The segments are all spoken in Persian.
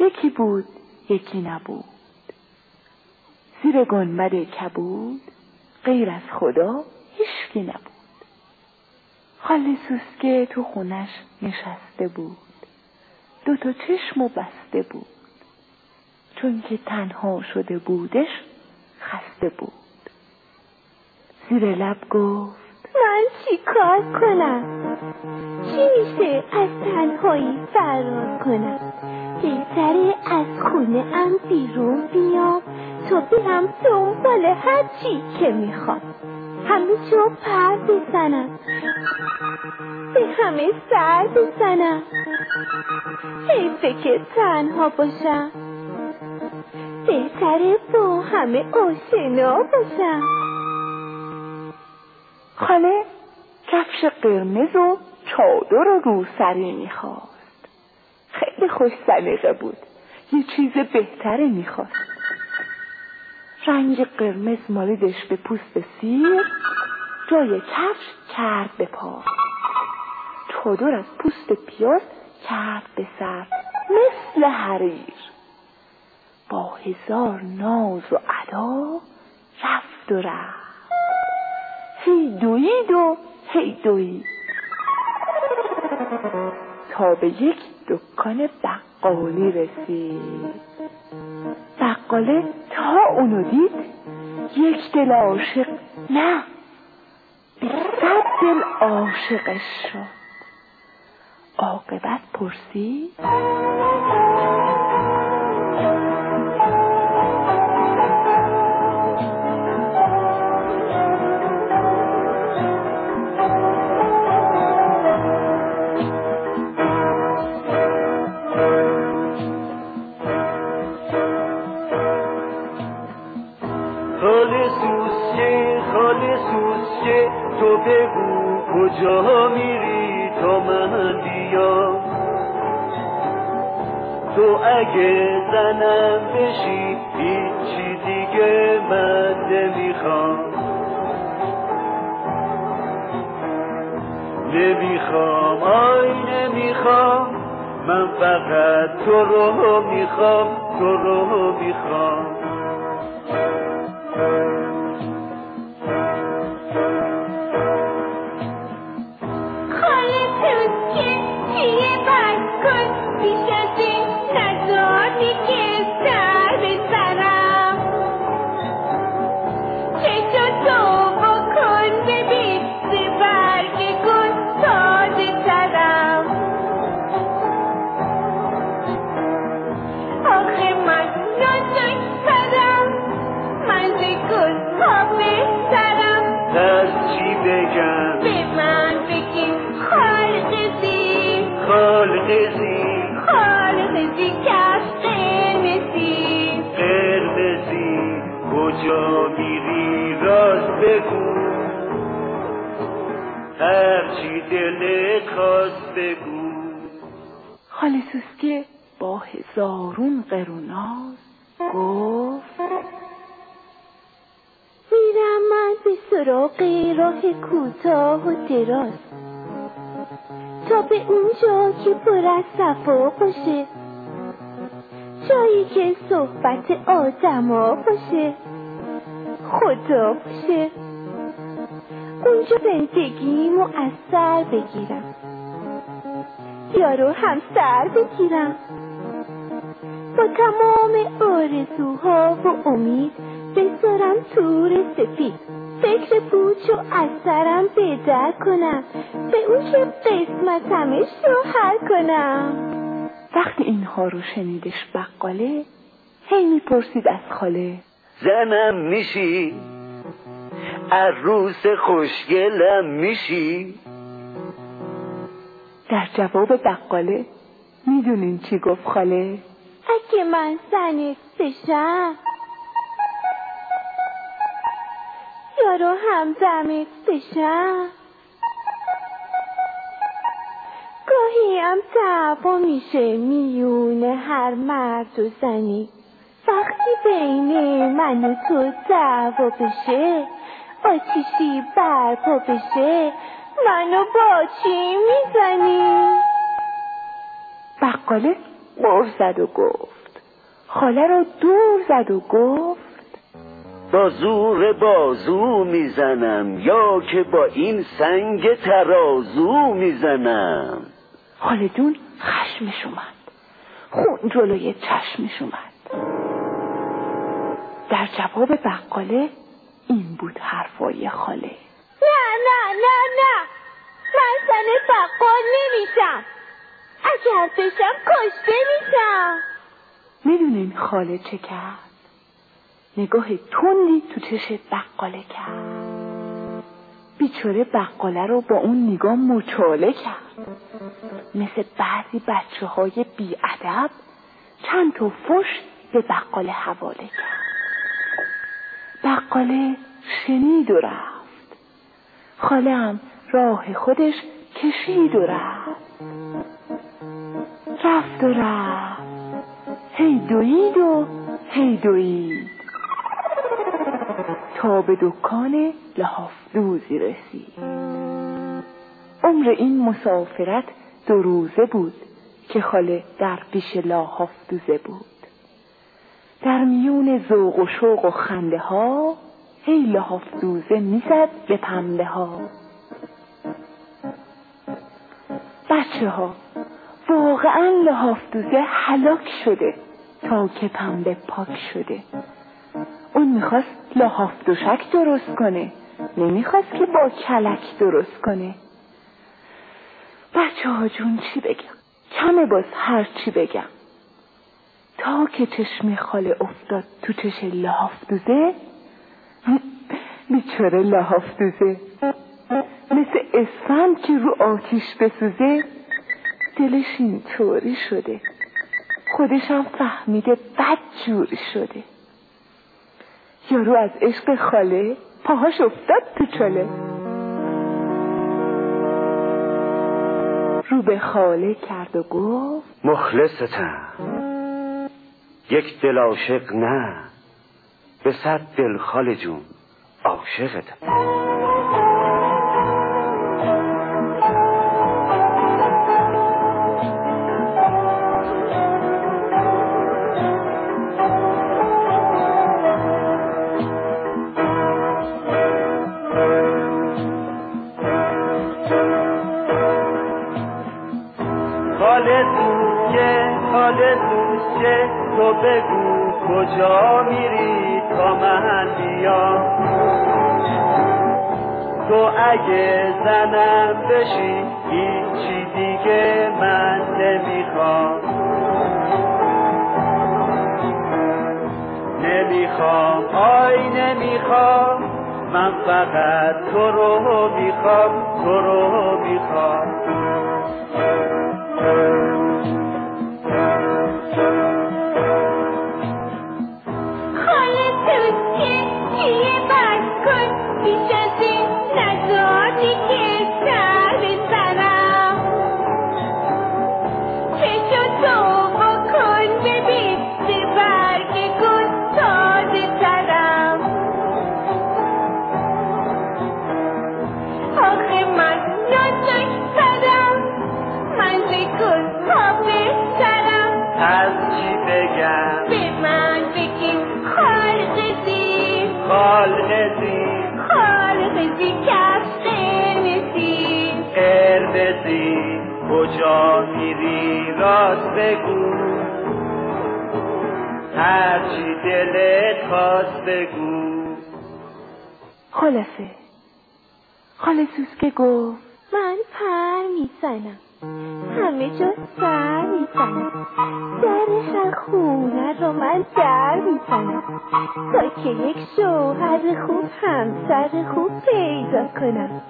یکی بود یکی نبود. زیر گنبد کبود غیر از خدا هیچکی نبود. خاله سوسکه تو خونش نشسته بود، دوتا چشمو بسته بود، چون که تنها شده بودش خسته بود. زیر لب گفت من چی کار کنم؟ چی میشه از تنهایی فرار کنم؟ بهتره از خونه ام بیرون بیام تا برم دنبال هر چی که میخوام، همه جا پر بزنم، به همه سر بزنم، حیفه که تنها باشم، بهتره با همه آشنا باشم. خاله کفش قرمز و چادر و روسری میخواست. خیلی خوش سلیقه بود، یه چیز بهتره میخواست. رنگ قرمز مالیدش به پوست سیر، جای کفش کرد به پا، چادر از پوست پیاز کرد به سر مثل حریر. با هزار ناز و ادا رفت و رفت، هی دوید و هی دوید تا به یک دکان بقالی رسید. بقاله تا اونو دید یک دل عاشق، نه به صد دل عاشقش شد. عاقبت پرسید تو بگو کجا میری تا من بیام؟ تو اگه زنم بشی هیچی دیگه من نمیخوام، آی نمیخوام، من فقط تو رو میخوام، تو رو میخوام. کجا میری راز بگو، هرچی دلت خواست بگو. خاله سوسکه با هزارون قروناز گفت میرم من به سراغ راه کوتاه و دراز، تا به اونجا که پر از صفا باشه، جایی که صحبت آدما باشه، خدا باشه، اونجا زندگیمو از سر بگیرم، یارو همسر بگیرم، با تمام آرزوها و امید بذارم تور سفید، فکر پوچو از سرم بدر کنم، به اون که قسمتمش رو حل کنم. وقتی اینها رو شنیدش بقاله هی میپرسید از خاله زنم میشی؟ عروس خوشگلم میشی؟ در جواب بقاله میدونین چی گفت خاله؟ اگه من زنت بشم، یارو همدمت بشم، گاهی هم تعبا میشه میون هر مرد و زنی، وقتی بین من و تو دعوا بشه، آتیشی برپا بشه، منو با چی میزنی؟ بقاله غر زد و گفت. خاله را دور زد و گفت با زور بازو میزنم یا که با این سنگ ترازو میزنم. خاله جون خشمش اومد، خون جلوی چشمش اومد. در جواب بقاله این بود حرفای خاله. نه من زن بقال نمیشم، اگر بشم کشته میشم. میدونین خاله چه کرد؟ نگاه تندی تو چشم بقاله کرد. بیچاره بقاله رو با اون نگاه مچاله کرد. مثل بعضی بچه های بی ادب چند تا فحش به بقاله حواله کرد. بقاله شنید و رفت. خاله هم راه خودش کشید و رفت. رفت و رفت، هی دوید و هی دوید تا به دکان لحافدوزی رسید. عمر این مسافرت 2 روزه بود که خاله در پیش لحافدوزه بود. در میون ذوق و شوق و خنده ها هی لحافدوزه میزد به پنبه ها. بچه ها واقعا لحافدوزه هلاک شده تا که پنبه پاک شده. اون میخواست لحاف دوشک درست کنه، نمیخواست که با کلک درست کنه. بچه ها جون چی بگم، کمه باز هر چی بگم. تا که چشم خاله افتاد تو چشم لحافدوزه، بیچاره لحافدوزه مثل اسفند که رو آتیش بسوزه، دلش اینطوری شده. خودشم فهمیده بد جوری شده. یارو از عشق خاله پاهاش افتاد تو چاله. رو به خاله کرد و گفت مخلصتم، یک دل عاشق نه، به 100 دل خاله جون عاشقتم. خاله سوسکه تو بگو کجا میری تا من بیام. تو اگه زنم بشی هیچی دیگه من نمیخوام من فقط تو رو میخوام. کجا میری راست بگو، هرچی دلت خواست بگو. خلاصه خاله سوسکه گفت من پر میزنم، همه جا سر میزنم، درشن خونه رو من در میزنم تا که یک شوهر خوب همسر خوب پیدا کنم،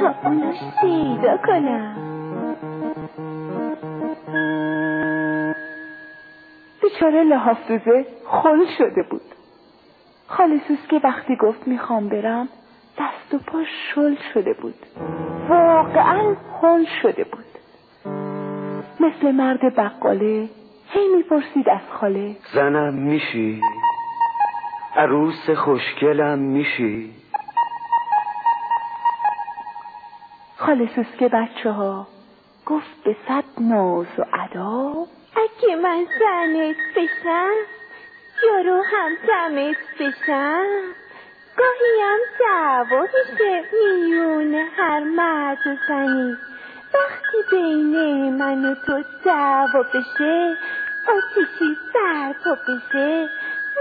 تا اونو شیدا کنم. بیچاره لحافدوزه خل شده بود. خاله سوسکه وقتی گفت میخوام برم، دست و پا شل شده بود، واقعا خل شده بود. مثل مرد بقاله هی میپرسید از خاله زنم میشی؟ عروس خوشگلم میشی؟ خاله سوسکه بچه ها گفت به 100 ناز و ادا که من زنت بشم، یارو هم زنت بشم. گاهی هم دعوا میشه میون هر مرد و زنی. وقتی بین من و تو دعوا بشه، آتیشی سرپا بشه،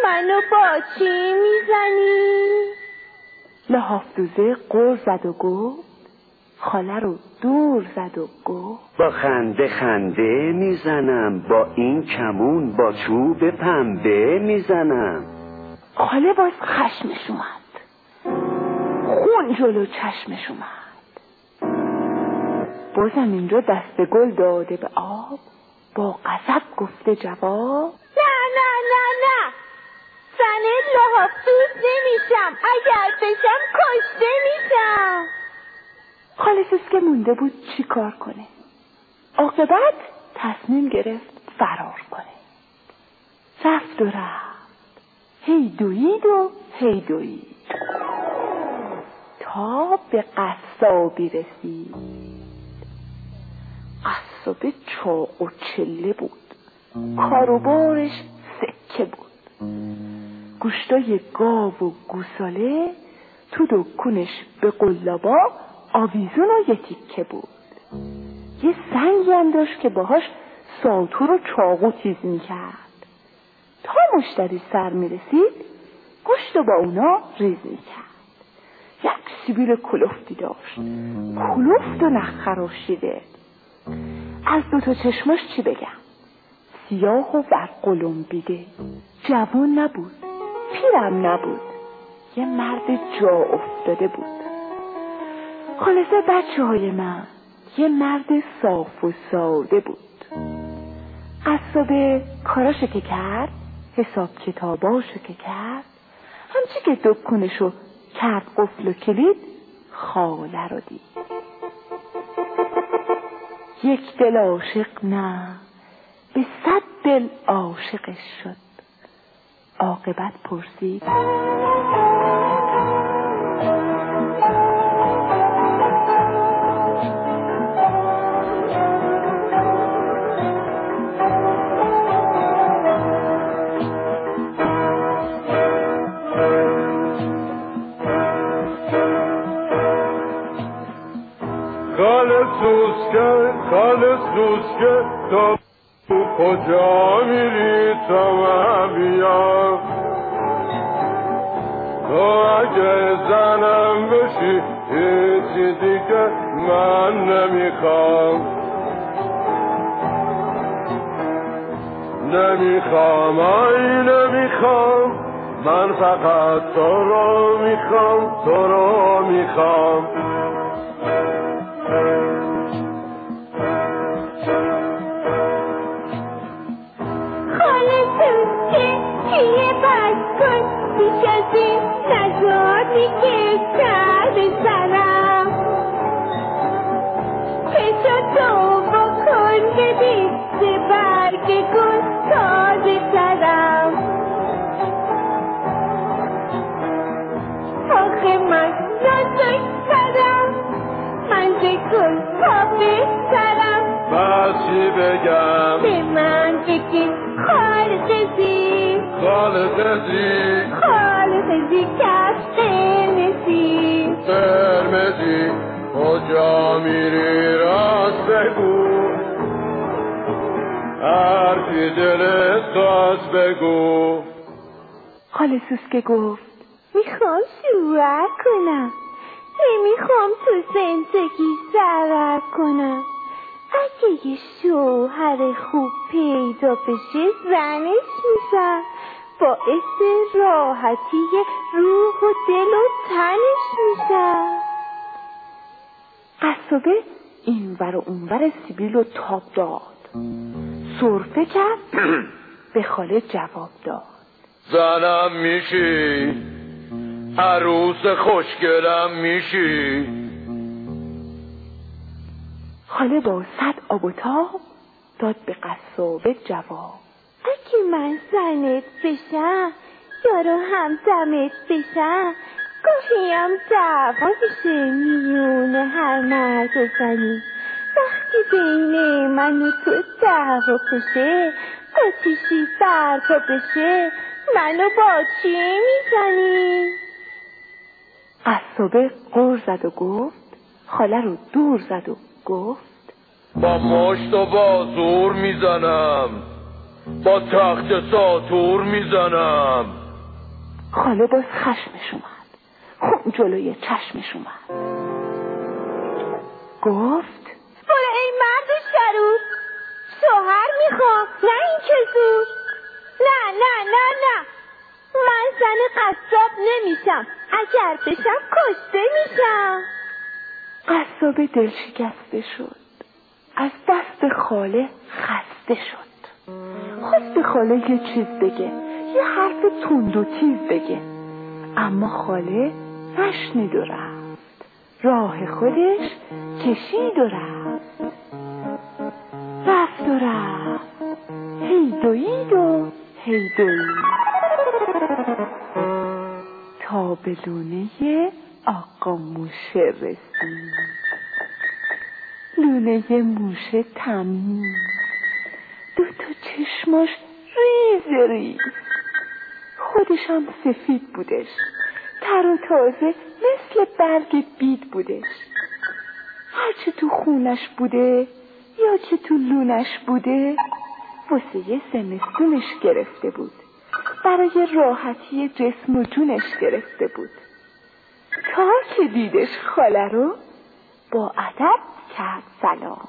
منو با چی میزنی؟ نهافتوزه قر زد و گفت، خاله رو دور زد و گفت، با خنده خنده میزنم، با این کمون با چوب پنبه میزنم. خاله باز خشمش اومد، خون جلو چشمش اومد. بازم اینجا دست گل داده به آب، با غضب گفته جواب، نه زن لحافظ نمیشم، اگر بشم کشته میشم. خاله سوسکه مونده بود چی کار کنه. عاقبت تصمیم گرفت فرار کنه. رفت و رفت، هی دوید و هی دوید تا به قصابی رسید. قصابی چاق و چله بود، کاروبارش سکه بود. گوشتای گاو و گوساله تو دکونش به قلابا آویزون و یه تیکه بود. یه سنگی هم داشت که باهاش سانتور و چاقو تیز میکرد. تا مشتری سر میرسید گوشت با اونا ریز میکرد. یک سیبیل کلوفتی داشت، کلوفت و نخراشیده. از دوتا چشماش چی بگم، سیاه و برقلم بیده. جوان نبود، پیرم نبود، یه مرد جا افتاده بود. خلاصه بچه های من، یه مرد صاف و ساده بود. قصابه کاراشو که کرد، حساب کتاباشو که کرد، همچی که دکونشو کرد قفل و کلید، خاله رو دید. یک دل عاشق نه، به 100 دل عاشقش شد. عاقبت پرسید، خاله سوسکه، خاله سوسکه، تو کجا میری؟ تو بیا، تو اگه زنم بشی هیچی دیگه من نمیخوام، نمیخوام، ای نمیخوام، من فقط تو رو میخوام، تو رو میخوام. بگم به من بگی خاله سوسکه کسقنسی فرمزی، کجا میری راست بگو، هرچی دلت خواست بگو. خاله سوسکه گفت، میخوام شوهر کنم، نمیخوام تو زندگی ضرر کنم. اگه یه شوهر خوب پیدا بشه زنش میشم، باعث راحتی روح و دل و تنش میشم. قصابه این ور و اون ور سیبیل رو تاب داد، سرفه کرد، به خاله جواب داد، زنم میشی، عروس خوشگلم میشی. خاله با 100 آب و تاب داد به قصابه جواب، اگه من زنت بشم، یارو هم زنت بشم، گاهی هم دعوا بشه میون هر مرد و زنی. وقتی که بین من و تو دعوا کشه، تا چیشی سرپا بشه منو با چی میزنی؟ قصابه غر زد و گفت، خاله رو دور زد و گفت، با مشت و بازور میزنم، با تخت ساتور میزنم. خاله باز خشمش اومد، خون جلوی چشمش اومد، گفت برو ای مرد شرور، شوهر میخوام نه این که زور. نه نه نه نه، من زن قصاب نمیشم، اگر بشم کشته میشم. قصابه دل شکسته شد، از دست خاله خسته شد، خواست خاله یه چیز بگه، یه حرف تند و تیز بگه، اما خاله نشنید و رفت راه خودش، کشید و رفت، رفت و رفت، هی دوید و هی دوید تا به لونه آقا موشه رسید. لونه موشه تمیز، دو تا چشماش ریز ریز، خودش هم سفید بودش، تر و تازه مثل برگ بید بودش. هرچه تو خونش بوده یا چه تو لونش بوده، واسه یه زمستونش گرفته بود، برای راحتی جسم و جونش گرفته بود. تا که دیدش خاله رو، با ادب کرد سلام،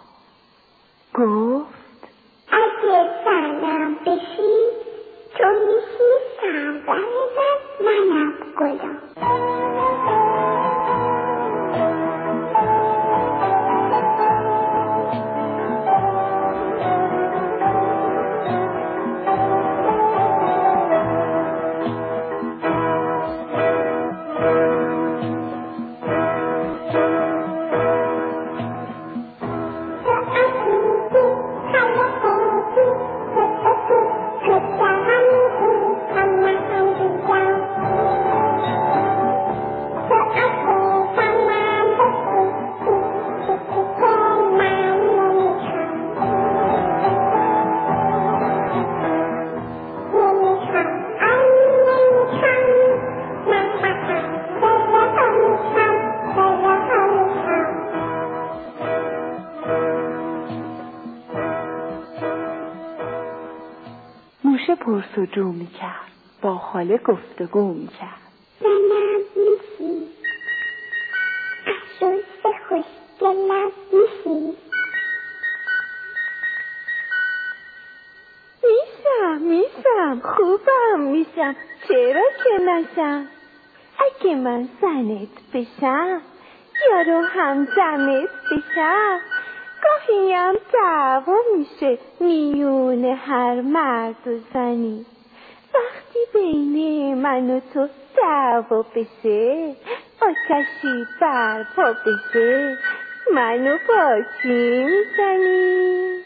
گفت اگه سلام بشی تو میشی سربرزم، منم گلم. پرس و جو می کرد، با خاله گفتگو می کرد، منم میشی، افسوس خوشگلم میشی، میشم خوبم میشم، چرا که نشم، اگه من زنت بشم، یارو هم زنت بشم، گاهی هم دعوا میشه میون هر مرد و زنی، وقتی بین من و تو دعوا بشه، آتشی برپا بشه، منو با چی میزنی؟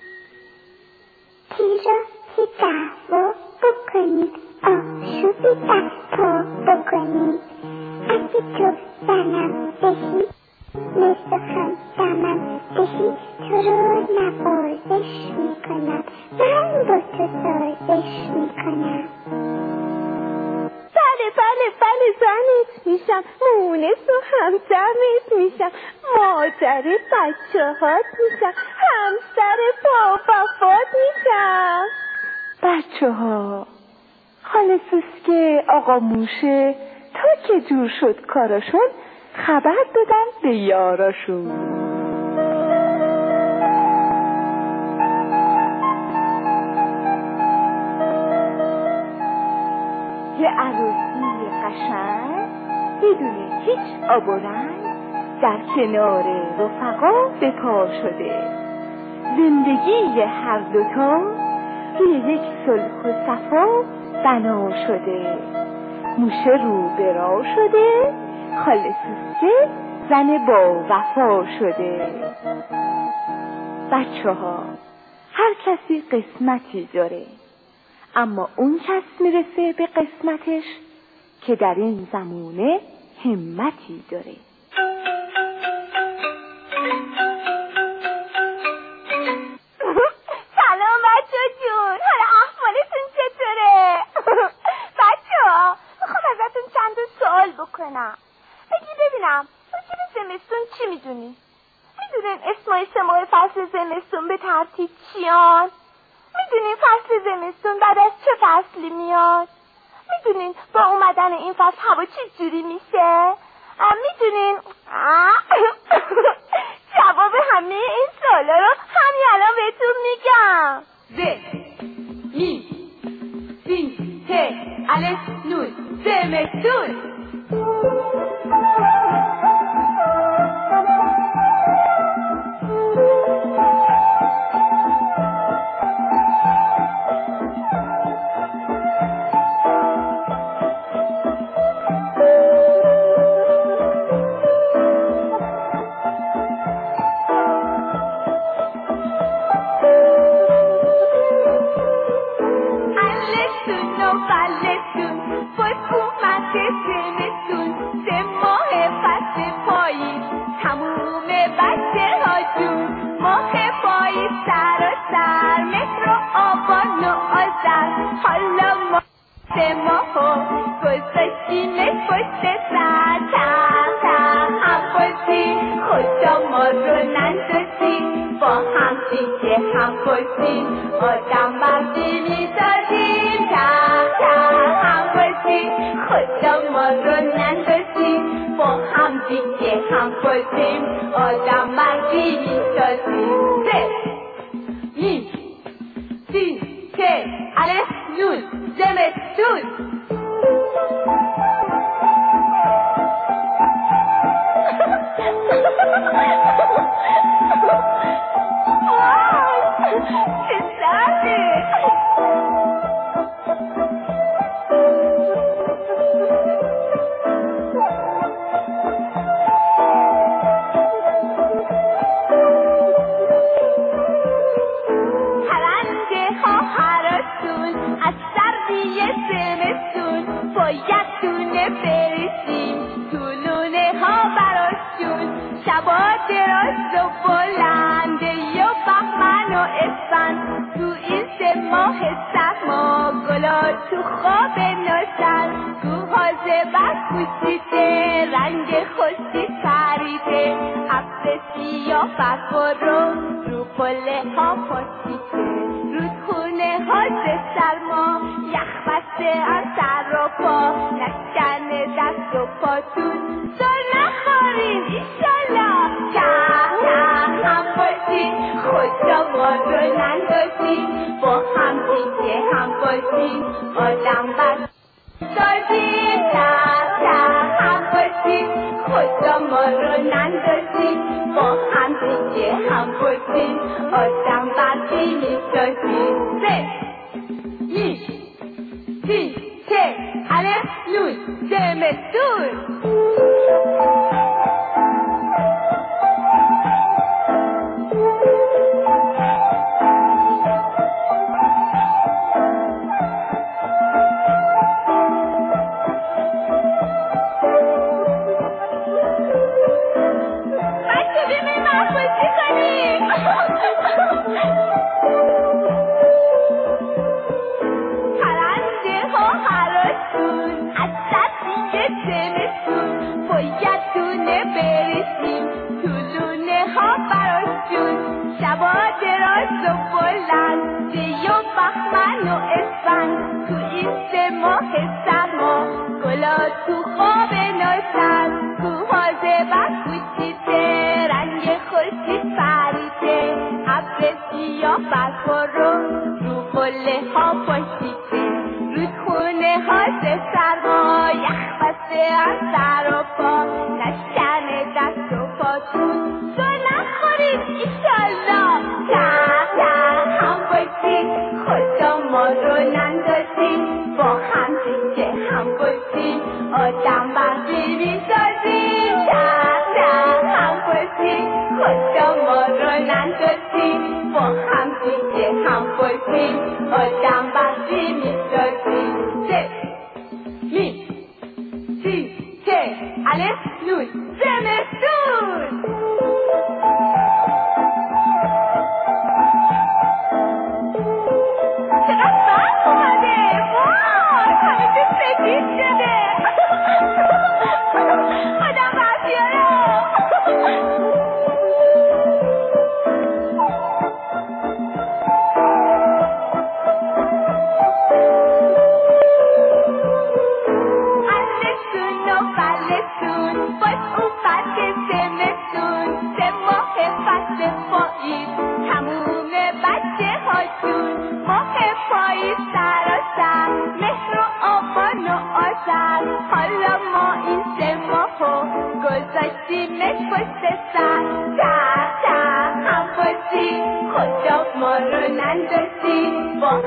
تیرا که دعوا بکنید، آشوبی برپا بکنید، اگه تو زنم بشی، مثل خندمم بشی، تو رو نبازش میکنم، من با تو سازش میکنم. بله بله بله، زنت میشم، مونس و همسرت میشم، مادر بچه هات میشم، همسر با وفات میشم. بچه ها، خاله سوسکه آقا موشه تا که جور شد کاراشون، خبر دادن به یاراشون. یه عروسی قشنگ بدون هیچ آب و رنگ، در کنار رفقا به پا شده، زندگی هر دوتا روی یک صلح و صفا بنا شده. موشه رو به راه شده، خاله سوسکه زن با وفا شده. بچه ها، هر کسی قسمتی داره، اما اون کس میرسه به قسمتش که در این زمانه همتی داره. یا نه؟ بگی ببینم راجب زمستون چی میدونی؟ میدونین اسمای سه ماه فصل زمستون به ترتیب چیان؟ میدونین فصل زمستون بعد از چه فصلی میاد؟ میدونین با اومدن این فصل هوا چه جوری میشه؟ میدونین جواب همه این سوالا رو همین الان بهتون میگم. زمستون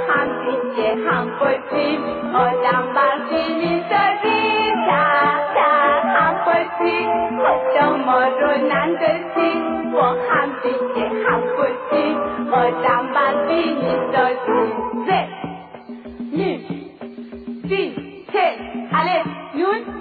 هم دیگه هم بودیم آدم برزینی داریم در هم بودیم خودم ما رو نندازیم با هم دیگه هم بودیم آدم برزینی داریم زه نیم دی ته الف یون